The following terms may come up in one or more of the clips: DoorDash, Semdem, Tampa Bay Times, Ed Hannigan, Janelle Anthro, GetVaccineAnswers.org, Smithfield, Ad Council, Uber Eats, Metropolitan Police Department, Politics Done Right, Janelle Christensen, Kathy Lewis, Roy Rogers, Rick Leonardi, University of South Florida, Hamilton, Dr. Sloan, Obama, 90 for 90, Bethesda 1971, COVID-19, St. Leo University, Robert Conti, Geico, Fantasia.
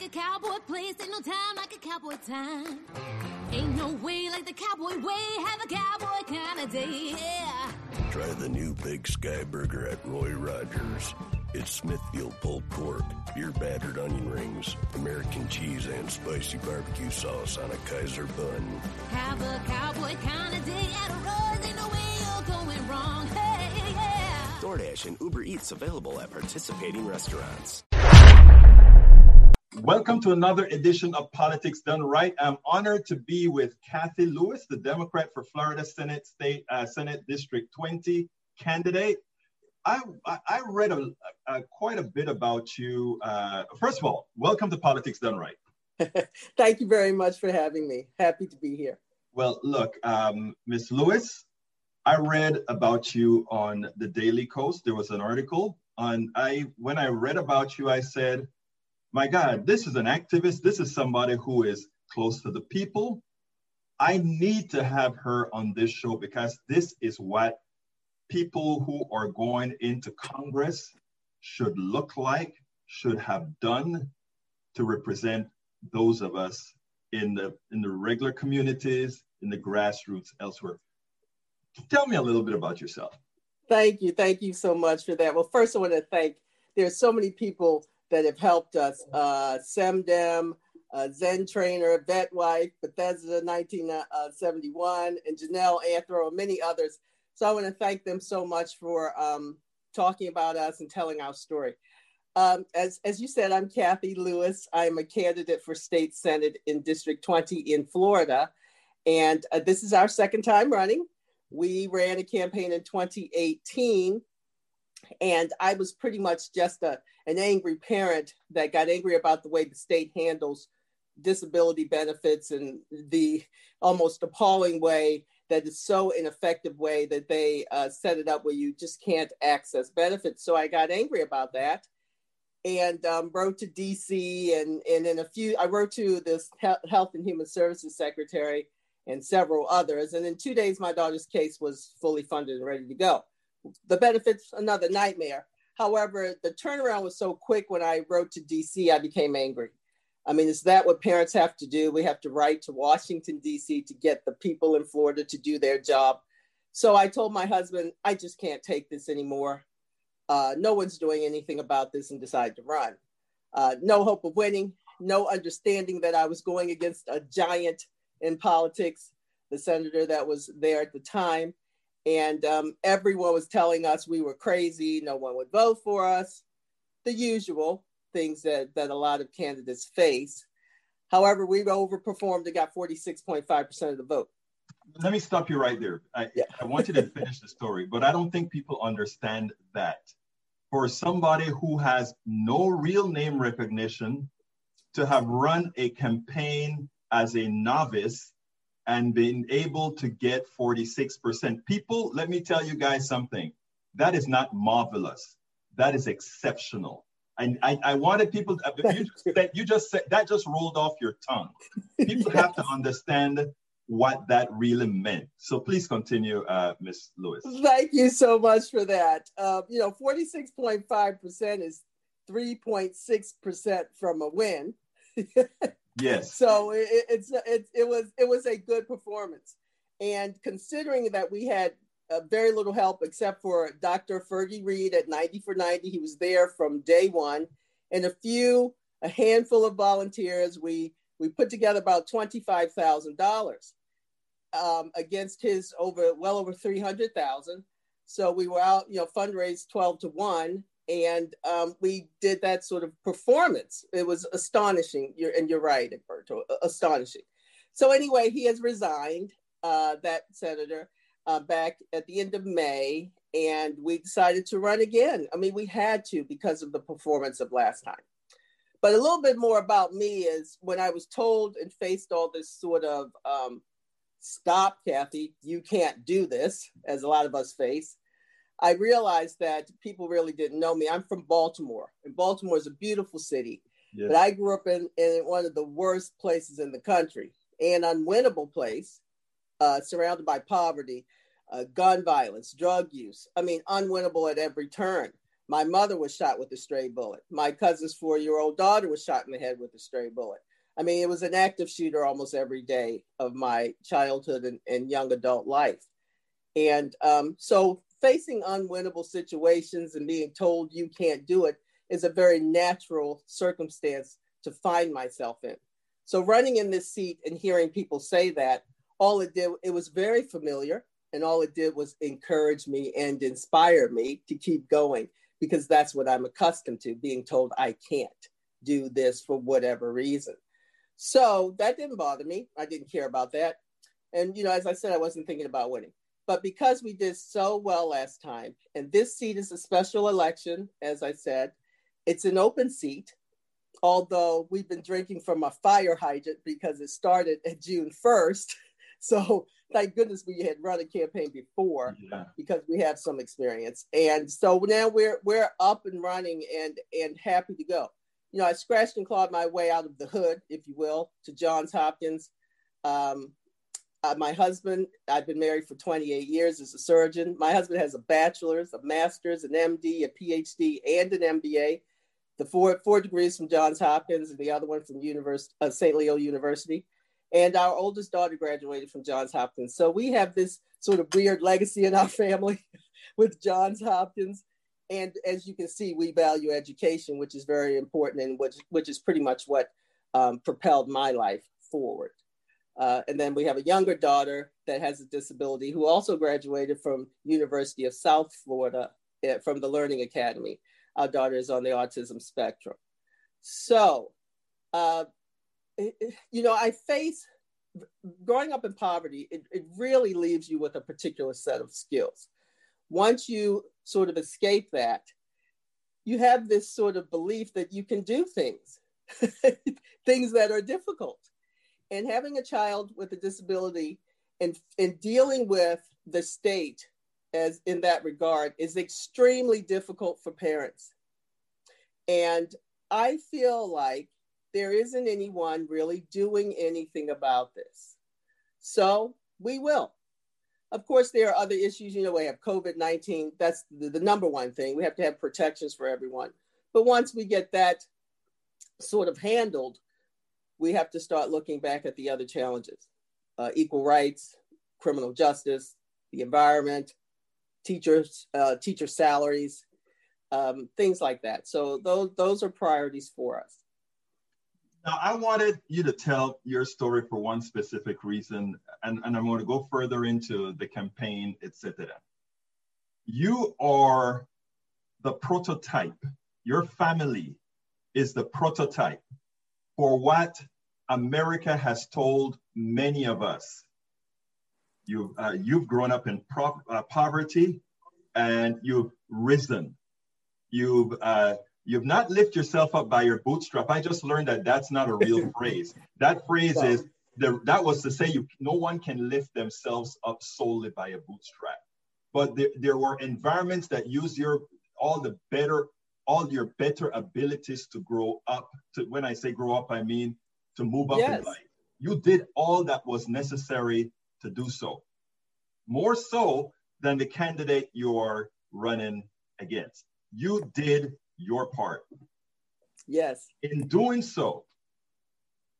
like a cowboy, play signal time like a cowboy time. Ain't no way like the cowboy way, have a cowboy kind of day, yeah. Try the new Big Sky Burger at Roy Rogers. It's Smithfield pulled pork, beer battered onion rings, American cheese, and spicy barbecue sauce on a Kaiser bun. Have a cowboy kind of day at a Roy's, ain't no way you're going wrong, hey, yeah. DoorDash and Uber Eats available at participating restaurants. Welcome to another edition of Politics Done Right. I'm honored to be with Kathy Lewis, the Democrat for Florida Senate District 20 candidate. I read quite a bit about you. First of all, welcome to Politics Done Right. Thank you very much for having me. Happy to be here. Well, look, Ms. Lewis, I read about you on the Daily Kos. There was an article when I read about you, I said, my God, this is an activist. This is somebody who is close to the people. I need to have her on this show because this is what people who are going into Congress should look like, should have done to represent those of us in the regular communities, in the grassroots elsewhere. Tell me a little bit about yourself. Thank you. Thank you so much for that. Well, first I want to thank, there's so many people that have helped us, Semdem, Zen Trainer, Vet Wife, Bethesda 1971, and Janelle Anthro, and many others. So I want to thank them so much for talking about us and telling our story. As you said, I'm Kathy Lewis. I'm a candidate for State Senate in District 20 in Florida. And this is our second time running. We ran a campaign in 2018. And I was pretty much just an angry parent that got angry about the way the state handles disability benefits and the almost appalling way that is so ineffective way that they set it up where you just can't access benefits. So I got angry about that and wrote to DC and in I wrote to this Health and Human Services Secretary and several others. And in 2 days, my daughter's case was fully funded and ready to go. The benefits, another nightmare. However, the turnaround was so quick when I wrote to DC, I became angry. I mean, is that what parents have to do? We have to write to Washington, DC to get the people in Florida to do their job. So I told my husband, I just can't take this anymore. No one's doing anything about this, and decided to run. No hope of winning, no understanding that I was going against a giant in politics, the senator that was there at the time. And everyone was telling us we were crazy. No one would vote for us. The usual things that a lot of candidates face. However, we overperformed and got 46.5% of the vote. Let me stop you right there. I want you to finish the story, but I don't think people understand that. For somebody who has no real name recognition to have run a campaign as a novice and been able to get 46%. People, let me tell you guys something. That is not marvelous. That is exceptional. And I wanted people, you just said, that just rolled off your tongue. People have to understand what that really meant. So please continue, Ms. Lewis. Thank you so much for that. 46.5% is 3.6% from a win. Yes. So it was a good performance, and considering that we had very little help except for Dr. Fergie Reed at 90 for 90, he was there from day one, and a handful of volunteers. We put together about $25,000 against his well over 300,000. So we were out, fundraised 12 to 1. And we did that sort of performance. It was astonishing. You're right, Alberto, astonishing. So anyway, he has resigned, that senator, back at the end of May. And we decided to run again. I mean, we had to because of the performance of last time. But a little bit more about me is when I was told and faced all this sort of, stop, Kathy, you can't do this, as a lot of us face. I realized that people really didn't know me. I'm from Baltimore, and Baltimore is a beautiful city, yes. But I grew up in one of the worst places in the country, an unwinnable place, surrounded by poverty, gun violence, drug use. I mean, unwinnable at every turn. My mother was shot with a stray bullet. My cousin's 4-year-old daughter was shot in the head with a stray bullet. I mean, it was an active shooter almost every day of my childhood and young adult life. And so facing unwinnable situations and being told you can't do it is a very natural circumstance to find myself in. So running in this seat and hearing people say that, all it did, it was very familiar. And all it did was encourage me and inspire me to keep going, because that's what I'm accustomed to, being told I can't do this for whatever reason. So that didn't bother me. I didn't care about that. And, you know, as I said, I wasn't thinking about winning. But because we did so well last time, and this seat is a special election, as I said, it's an open seat, although we've been drinking from a fire hydrant because it started at June 1st. So thank goodness we had run a campaign before, because we have some experience. And so now we're up and running and happy to go. You know, I scratched and clawed my way out of the hood, if you will, to Johns Hopkins. My husband, I've been married for 28 years, is a surgeon. My husband has a bachelor's, a master's, an MD, a PhD, and an MBA. The four degrees from Johns Hopkins and the other one from St. Leo University. And our oldest daughter graduated from Johns Hopkins. So we have this sort of weird legacy in our family with Johns Hopkins. And as you can see, we value education, which is very important, and which is pretty much what propelled my life forward. And then we have a younger daughter that has a disability who also graduated from University of South Florida from the Learning Academy. Our daughter is on the autism spectrum. So, you know, I face growing up in poverty, it really leaves you with a particular set of skills. Once you sort of escape that, you have this sort of belief that you can do things, things that are difficult. And having a child with a disability and dealing with the state as in that regard is extremely difficult for parents. And I feel like there isn't anyone really doing anything about this. So we will. Of course, there are other issues. You know, we have COVID-19. That's the number one thing. We have to have protections for everyone. But once we get that sort of handled, we have to start looking back at the other challenges. Equal rights, criminal justice, the environment, teachers, teacher salaries, things like that. So those are priorities for us. Now, I wanted you to tell your story for one specific reason, and I'm going to go further into the campaign, etc. You are the prototype. Your family is the prototype for what America has told many of us. You've grown up in poverty, and you've risen. You've not lift yourself up by your bootstrap. I just learned that that's not a real phrase. That phrase is, that was to say no one can lift themselves up solely by a bootstrap. But there were environments that used all your better abilities to grow up. When I say grow up, I mean to move up in life. You did all that was necessary to do so. More so than the candidate you're running against. You did your part. Yes. In doing so,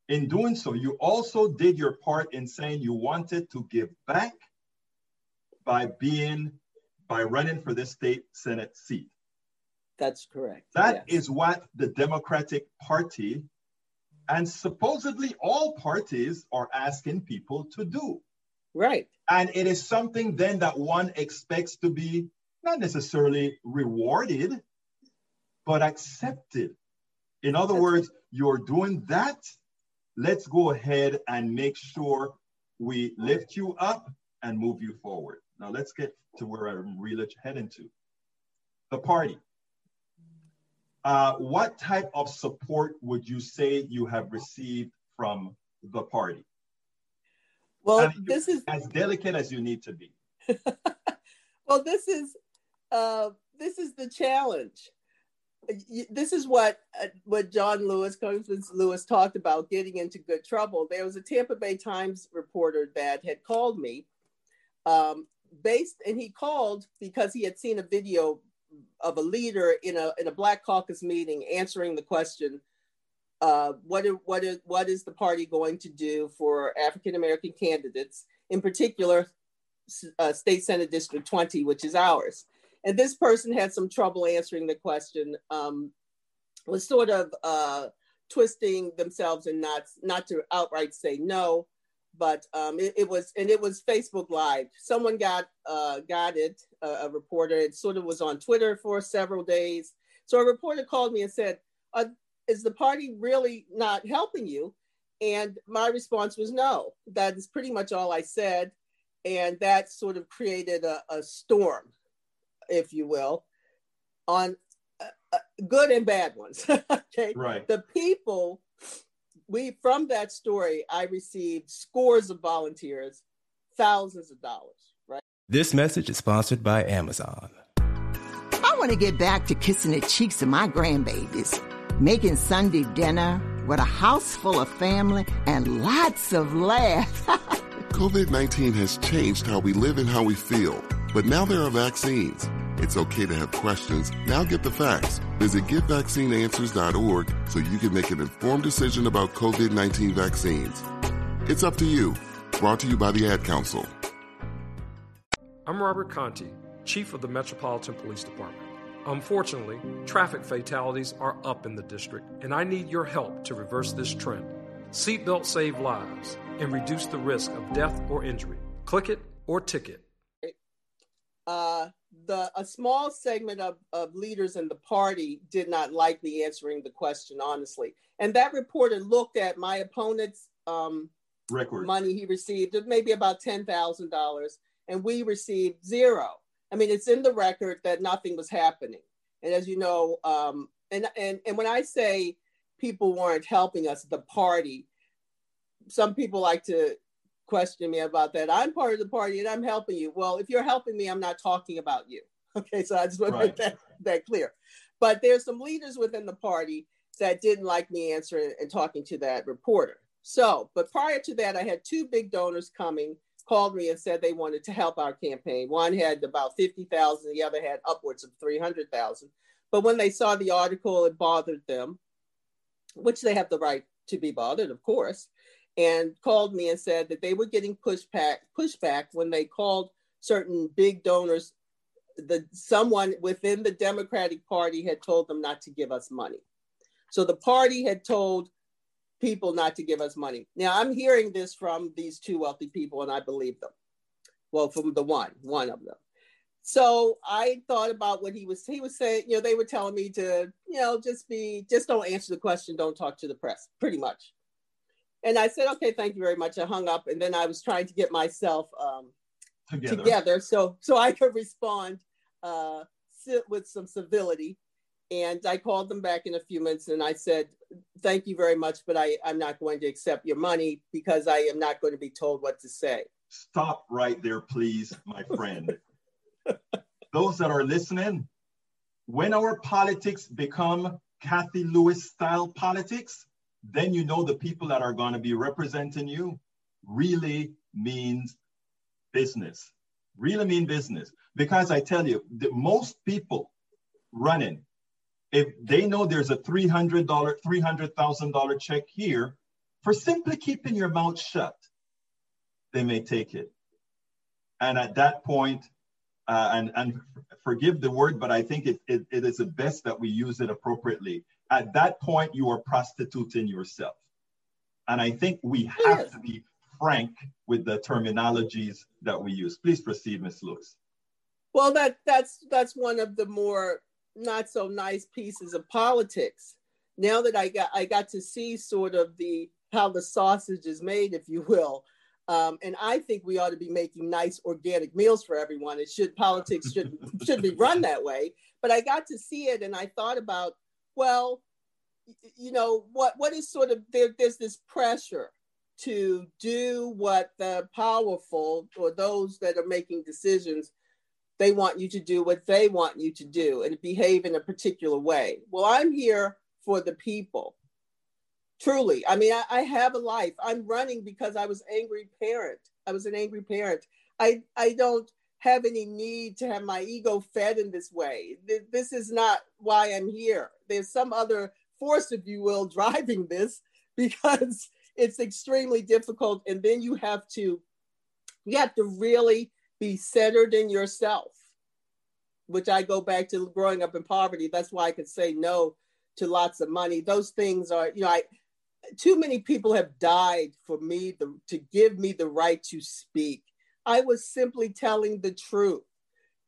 you also did your part in saying you wanted to give back by running for this state Senate seat. That's correct. That is what the Democratic Party and supposedly all parties are asking people to do. Right. And it is something then that one expects to be not necessarily rewarded, but accepted. In other words, you're doing that. Let's go ahead and make sure we lift you up and move you forward. Now let's get to where I'm really heading to. The party. What type of support would you say you have received from the party? Well, this is as delicate as you need to be. Well, this is the challenge. This is what Congressman Lewis talked about, getting into good trouble. There was a Tampa Bay Times reporter that had called me, and he called because he had seen a video a leader in a Black caucus meeting answering the question, what is the party going to do for African American candidates, in particular, State Senate District 20, which is ours. And this person had some trouble answering the question, was sort of twisting themselves in knots, not to outright say no, but it was Facebook Live. Someone got it, a reporter. It sort of was on Twitter for several days. So a reporter called me and said, is the party really not helping you? And my response was no. That is pretty much all I said. And that sort of created a storm, if you will, on good and bad ones. Okay? Right. The people, from that story, I received scores of volunteers, thousands of dollars, right? This message is sponsored by Amazon. I want to get back to kissing the cheeks of my grandbabies, making Sunday dinner with a house full of family and lots of laughs. COVID-19 has changed how we live and how we feel, but now there are vaccines. It's okay to have questions. Now get the facts. Visit GetVaccineAnswers.org so you can make an informed decision about COVID-19 vaccines. It's up to you. Brought to you by the Ad Council. I'm Robert Conti, Chief of the Metropolitan Police Department. Unfortunately, traffic fatalities are up in the district, and I need your help to reverse this trend. Seatbelts save lives and reduce the risk of death or injury. Click it or ticket. A small segment of leaders in the party did not like me answering the question honestly. And that reporter looked at my opponent's record money he received, maybe about $10,000, and we received zero. I mean, it's in the record that nothing was happening. And as you know, and when I say people weren't helping us, the party, some people like to question me about that. I'm part of the party and I'm helping you. Well, if you're helping me, I'm not talking about you. Okay, so I just want to make that clear. But there's some leaders within the party that didn't like me answering and talking to that reporter. So, but prior to that, I had two big donors called me and said they wanted to help our campaign. One had about $50,000, the other had upwards of $300,000. But when they saw the article, it bothered them, which they have the right to be bothered, of course, and called me and said that they were getting pushback when they called certain big donors, someone within the Democratic Party had told them not to give us money. So the party had told people not to give us money. Now I'm hearing this from these two wealthy people and I believe them. Well, from the one of them. So I thought about what he was saying, you know, they were telling me to, you know, just don't answer the question. Don't talk to the press, pretty much. And I said, okay, thank you very much. I hung up, and then I was trying to get myself together so I could respond with some civility. And I called them back in a few minutes, and I said, thank you very much, but I'm not going to accept your money because I am not going to be told what to say. Stop right there, please, my friend. Those that are listening, when our politics become Kathy Lewis-style politics, then you know the people that are going to be representing you really means business. Really mean business. Because I tell you, most people running, if they know there's a $300,000 check here, for simply keeping your mouth shut, they may take it. And at that point, and forgive the word, but I think it is the best that we use it appropriately. At that point, you are prostituting yourself. And I think we have to be frank with the terminologies that we use. Please proceed, Ms. Lewis. Well, that's one of the more not so nice pieces of politics. Now that I got to see sort of how the sausage is made, if you will. And I think we ought to be making nice organic meals for everyone. Politics should be run that way. But I got to see it and I thought about, well, you know, what is sort of, there's this pressure to do what the powerful or those that are making decisions, they want you to do what they want you to do and behave in a particular way. Well, I'm here for the people. Truly. I mean, I have a life. I'm running because I was an angry parent. I don't have any need to have my ego fed in this way. This is not why I'm here. There's some other force, if you will, driving this, because it's extremely difficult. And then you have to really be centered in yourself, which I go back to growing up in poverty. That's why I could say no to lots of money. Those things are, too many people have died for me to give me the right to speak. I was simply telling the truth.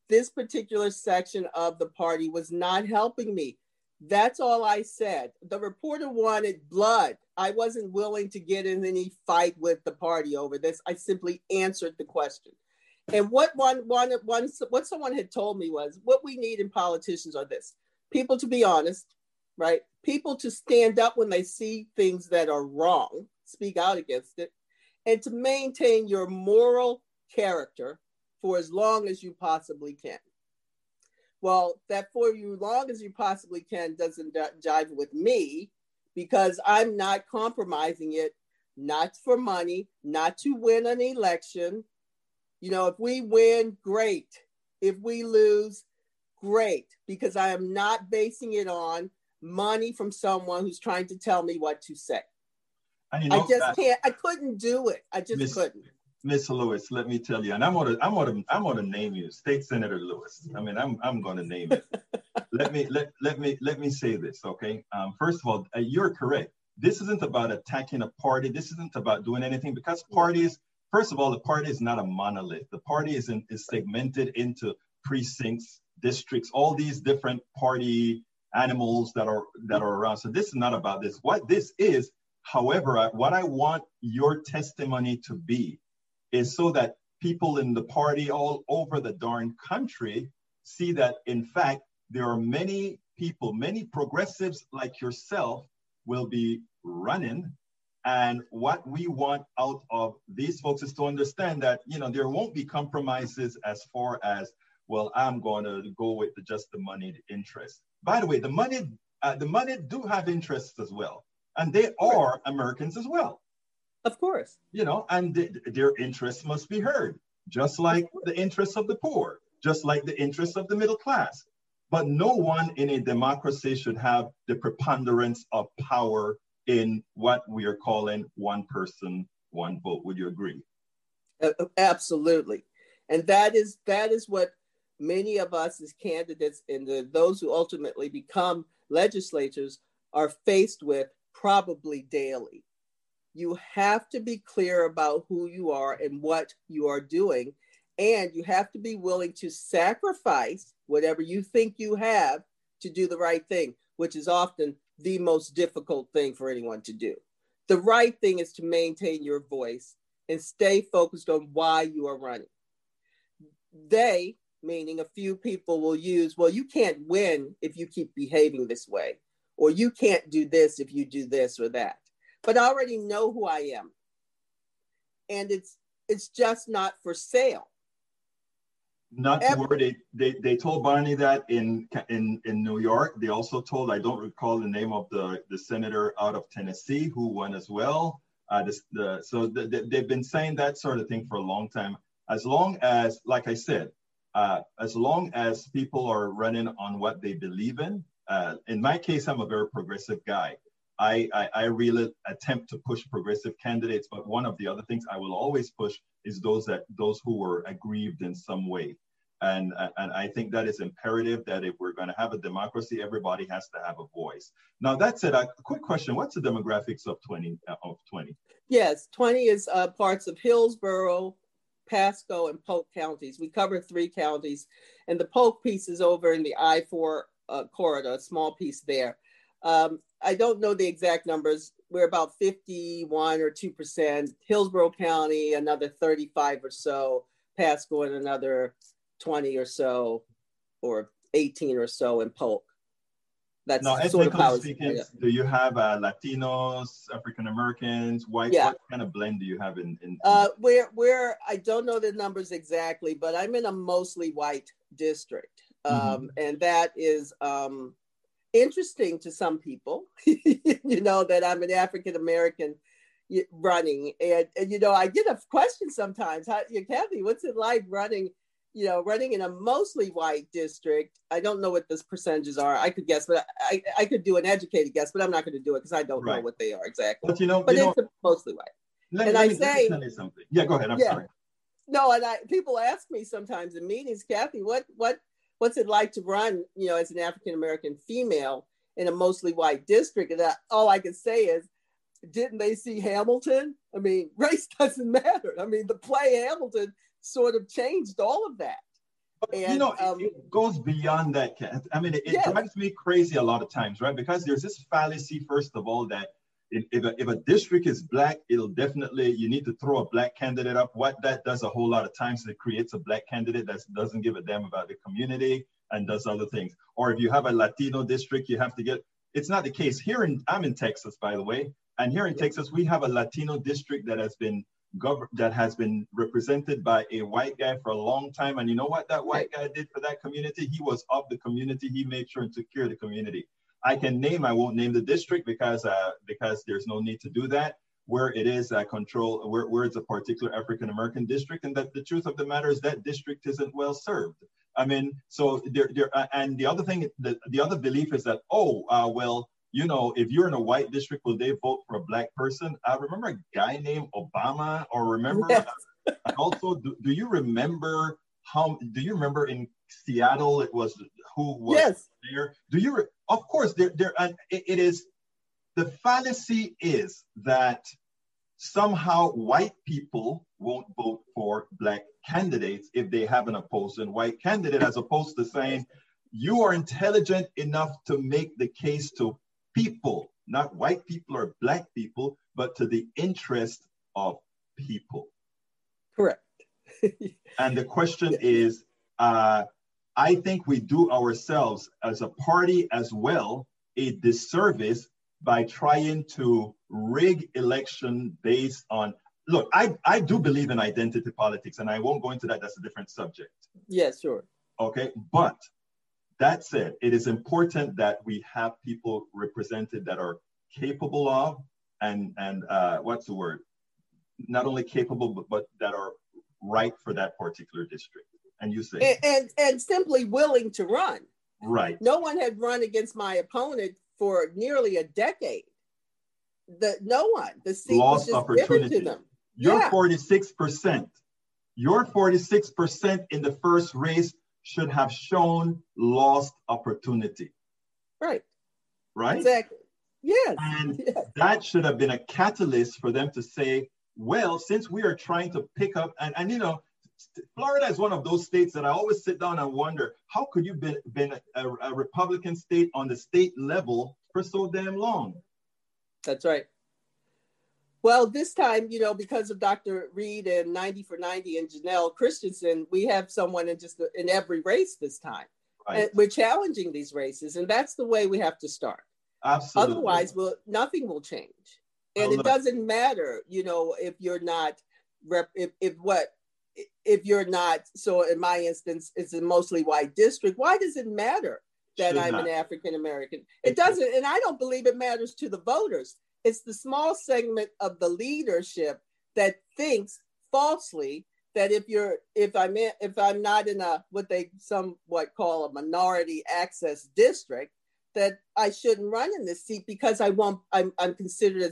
This particular section of the party was not helping me. That's all I said. The reporter wanted blood. I wasn't willing to get in any fight with the party over this. I simply answered the question. And what someone had told me was, what we need in politicians are this: people to be honest, right? People to stand up when they see things that are wrong, speak out against it, and to maintain your moral character for as long as you possibly can. Well, that for you long as you possibly can doesn't jive with me, because I'm not compromising it, not for money, not to win an election. If we win, great. If we lose, great, because I am not basing it on money from someone who's trying to tell me what to say. I couldn't do it. I just couldn't. Ms. Lewis, let me tell you, and I'm gonna name you, State Senator Lewis. I mean, I'm gonna name you. let me say this, okay? First of all, you're correct. This isn't about attacking a party. This isn't about doing anything, because parties, first of all, the party is not a monolith. The party is segmented into precincts, districts, all these different party animals that are around. So this is not about this. What this is, however, what I want your testimony to be is so that people in the party all over the darn country see that, in fact, there are many people, many progressives like yourself will be running. And what we want out of these folks is to understand that, there won't be compromises as far as, well, I'm going to go with just the money interest. By the way, the money do have interests as well. And they are Americans as well. Of course. And their interests must be heard, just like the interests of the poor, just like the interests of the middle class. But no one in a democracy should have the preponderance of power in what we are calling one person, one vote. Would you agree? Absolutely. And that is what many of us as candidates and those who ultimately become legislators are faced with probably daily. You have to be clear about who you are and what you are doing. And you have to be willing to sacrifice whatever you think you have to do the right thing, which is often the most difficult thing for anyone to do. The right thing is to maintain your voice and stay focused on why you are running. They, meaning a few people, will use, well, you can't win if you keep behaving this way, or you can't do this if you do this or that. But I already know who I am. And it's just not for sale. Not to worry. They told Barney that in New York. They also told, I don't recall the name of the senator out of Tennessee who won as well. They've been saying that sort of thing for a long time. As long as, like I said, as long as people are running on what they believe in. In my case, I'm a very progressive guy. I really attempt to push progressive candidates, but one of the other things I will always push is those who were aggrieved in some way. And I think that is imperative, that if we're going to have a democracy, everybody has to have a voice. Now, that said, a quick question. What's the demographics of 20? Yes, 20 is parts of Hillsborough, Pasco, and Polk counties. We cover 3 counties, and the Polk piece is over in the I-4 corridor, a small piece there. I don't know the exact numbers. We're about 51 or 2%. Hillsborough County, another 35 or so. Pasco, and another 20 or so, or 18 or so in Polk. That's now, sort of how it's. Do you have Latinos, African Americans, white? Yeah. What kind of blend do you have in... We're I don't know the numbers exactly, but I'm in a mostly white district, and that is. Interesting to some people, that I'm an African-American running. And I get a question sometimes, Kathy, what's it like running you know, running in a mostly white district, I don't know what those percentages are. I could guess, but I could do an educated guess, but I'm not going to do it because I don't know what they are exactly. But, you know, but it's mostly white. Let me tell you something. Yeah, go ahead. I'm sorry. No, and people ask me sometimes in meetings, Kathy, what's it like to run, you know, as an African-American female in a mostly white district? And all I can say is, didn't they see Hamilton? I mean, race doesn't matter. I mean, the play Hamilton sort of changed all of that. But, and, you know, it goes beyond that, Kath. I mean, it drives me crazy a lot of times, right? Because there's this fallacy, first of all, that if a district is black, you need to throw a black candidate up. What that does a whole lot of times, it creates a black candidate that doesn't give a damn about the community and does other things. Or if you have a Latino district, you have to get, it's not the case here. I'm in Texas, by the way. And here in Texas, we have a Latino district that has been represented by a white guy for a long time. And you know what that white guy did for that community? He was of the community. He made sure and secured the community. I won't name the district because there's no need to do that, where it is where it's a particular African-American district. And that the truth of the matter is that district isn't well served. I mean, so and the other thing, the other belief is that, you know, if you're in a white district, will they vote for a black person? I remember a guy named Obama, and also, do you remember in Seattle, there? Of course, it is, the fallacy is that somehow white people won't vote for black candidates if they have an opposing white candidate, as opposed to saying, you are intelligent enough to make the case to people, not white people or black people, but to the interest of people. Correct. And the question is, I think we do ourselves as a party as well a disservice by trying to rig election based on, look, I do believe in identity politics, and I won't go into that. That's a different subject. Yeah, sure. Okay, but that said, it is important that we have people represented that are capable of and what's the word? Not only capable, but that are right for that particular district. And you say and simply willing to run. Right. No one had run against my opponent for nearly a decade. No one. The seat was just given to them. You're 46%. You're 46% in the first race. Should have shown lost opportunity. Right. Right? Exactly. Yes. And that should have been a catalyst for them to say, well, since we are trying to pick up, and you know, Florida is one of those states that I always sit down and wonder, how could you been a Republican state on the state level for so damn long? That's right. Well, this time, you know, because of Dr. Reed and 90 for 90 and Janelle Christensen, we have someone in every race this time. Right. And we're challenging these races, and that's the way we have to start. Absolutely. Otherwise, nothing will change. And it doesn't matter, you know, so in my instance, it's a mostly white district. Why does it matter that I'm an African-American? It doesn't, and I don't believe it matters to the voters. It's the small segment of the leadership that thinks falsely that if I'm not in a what they somewhat call a minority access district, that I shouldn't run in this seat because I'm considered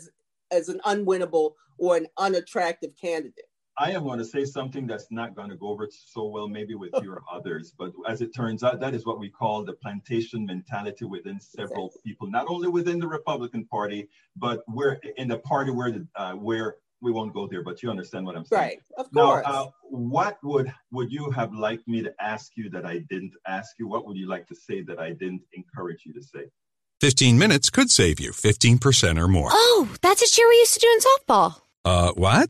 as an unwinnable or an unattractive candidate. I am going to say something that's not going to go over so well maybe with you or others, but as it turns out, that is what we call the plantation mentality within several people, not only within the Republican Party, but we're in the party where we won't go there, but you understand what I'm saying. Right, of course. Now, what would you have liked me to ask you that I didn't ask you? What would you like to say that I didn't encourage you to say? 15 minutes could save you 15% or more. Oh, that's a cheer we used to do in softball. What?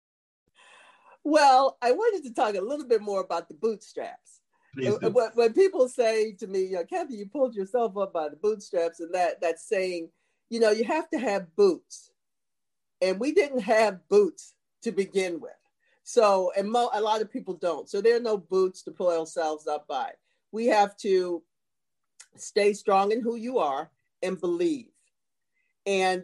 Well, I wanted to talk a little bit more about the bootstraps. When people say to me, Kathy, you pulled yourself up by the bootstraps, and that's saying, you have to have boots. And we didn't have boots to begin with. So, and a lot of people don't. So there are no boots to pull ourselves up by. We have to stay strong in who you are and believe. And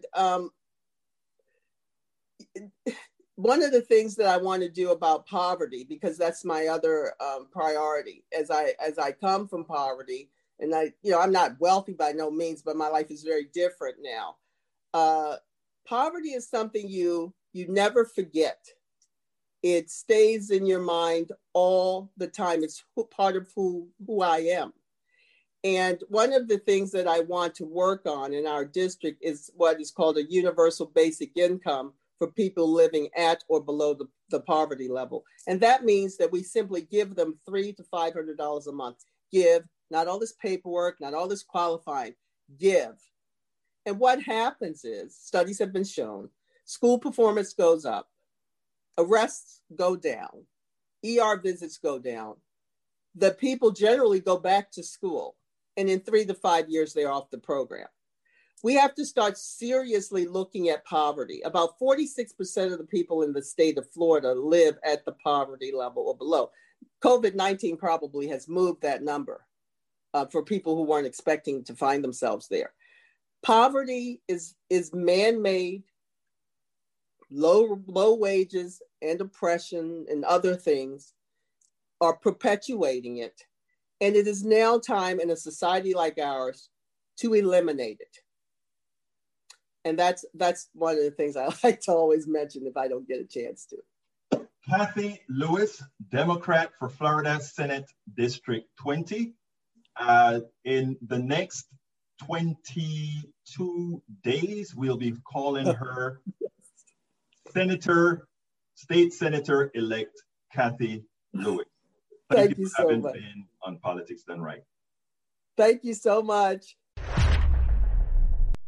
one of the things that I want to do about poverty, because that's my other priority, as I come from poverty, and I'm not wealthy by no means, but my life is very different now. Poverty is something you never forget. It stays in your mind all the time. It's part of who I am. And one of the things that I want to work on in our district is what is called a universal basic income for people living at or below the poverty level. And that means that we simply give them $300 to $500 a month. Give, not all this paperwork, not all this qualifying, give. And what happens is, studies have been shown, school performance goes up, arrests go down, ER visits go down. The people generally go back to school. And in 3 to 5 years, they're off the program. We have to start seriously looking at poverty. About 46% of the people in the state of Florida live at the poverty level or below. COVID-19 probably has moved that number for people who weren't expecting to find themselves there. Poverty is man-made, low wages and oppression and other things are perpetuating it. And it is now time in a society like ours to eliminate it. And that's one of the things I like to always mention if I don't get a chance to. Kathy Lewis, Democrat for Florida Senate District 20. In the next 22 days, we'll be calling her yes. State Senator-elect Kathy Lewis. Thank you for having been on Politics Done Right. Thank you so much.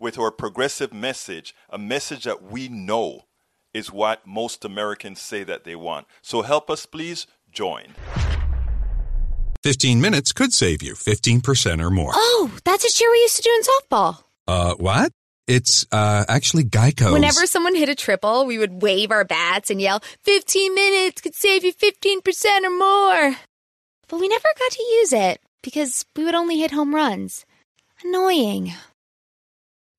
with our progressive message, a message that we know is what most Americans say that they want. So help us, please join. 15 minutes could save you 15% or more. Oh, that's a cheer we used to do in softball. What? It's actually Geico. Whenever someone hit a triple, we would wave our bats and yell, 15 minutes could save you 15% or more. But we never got to use it because we would only hit home runs. Annoying.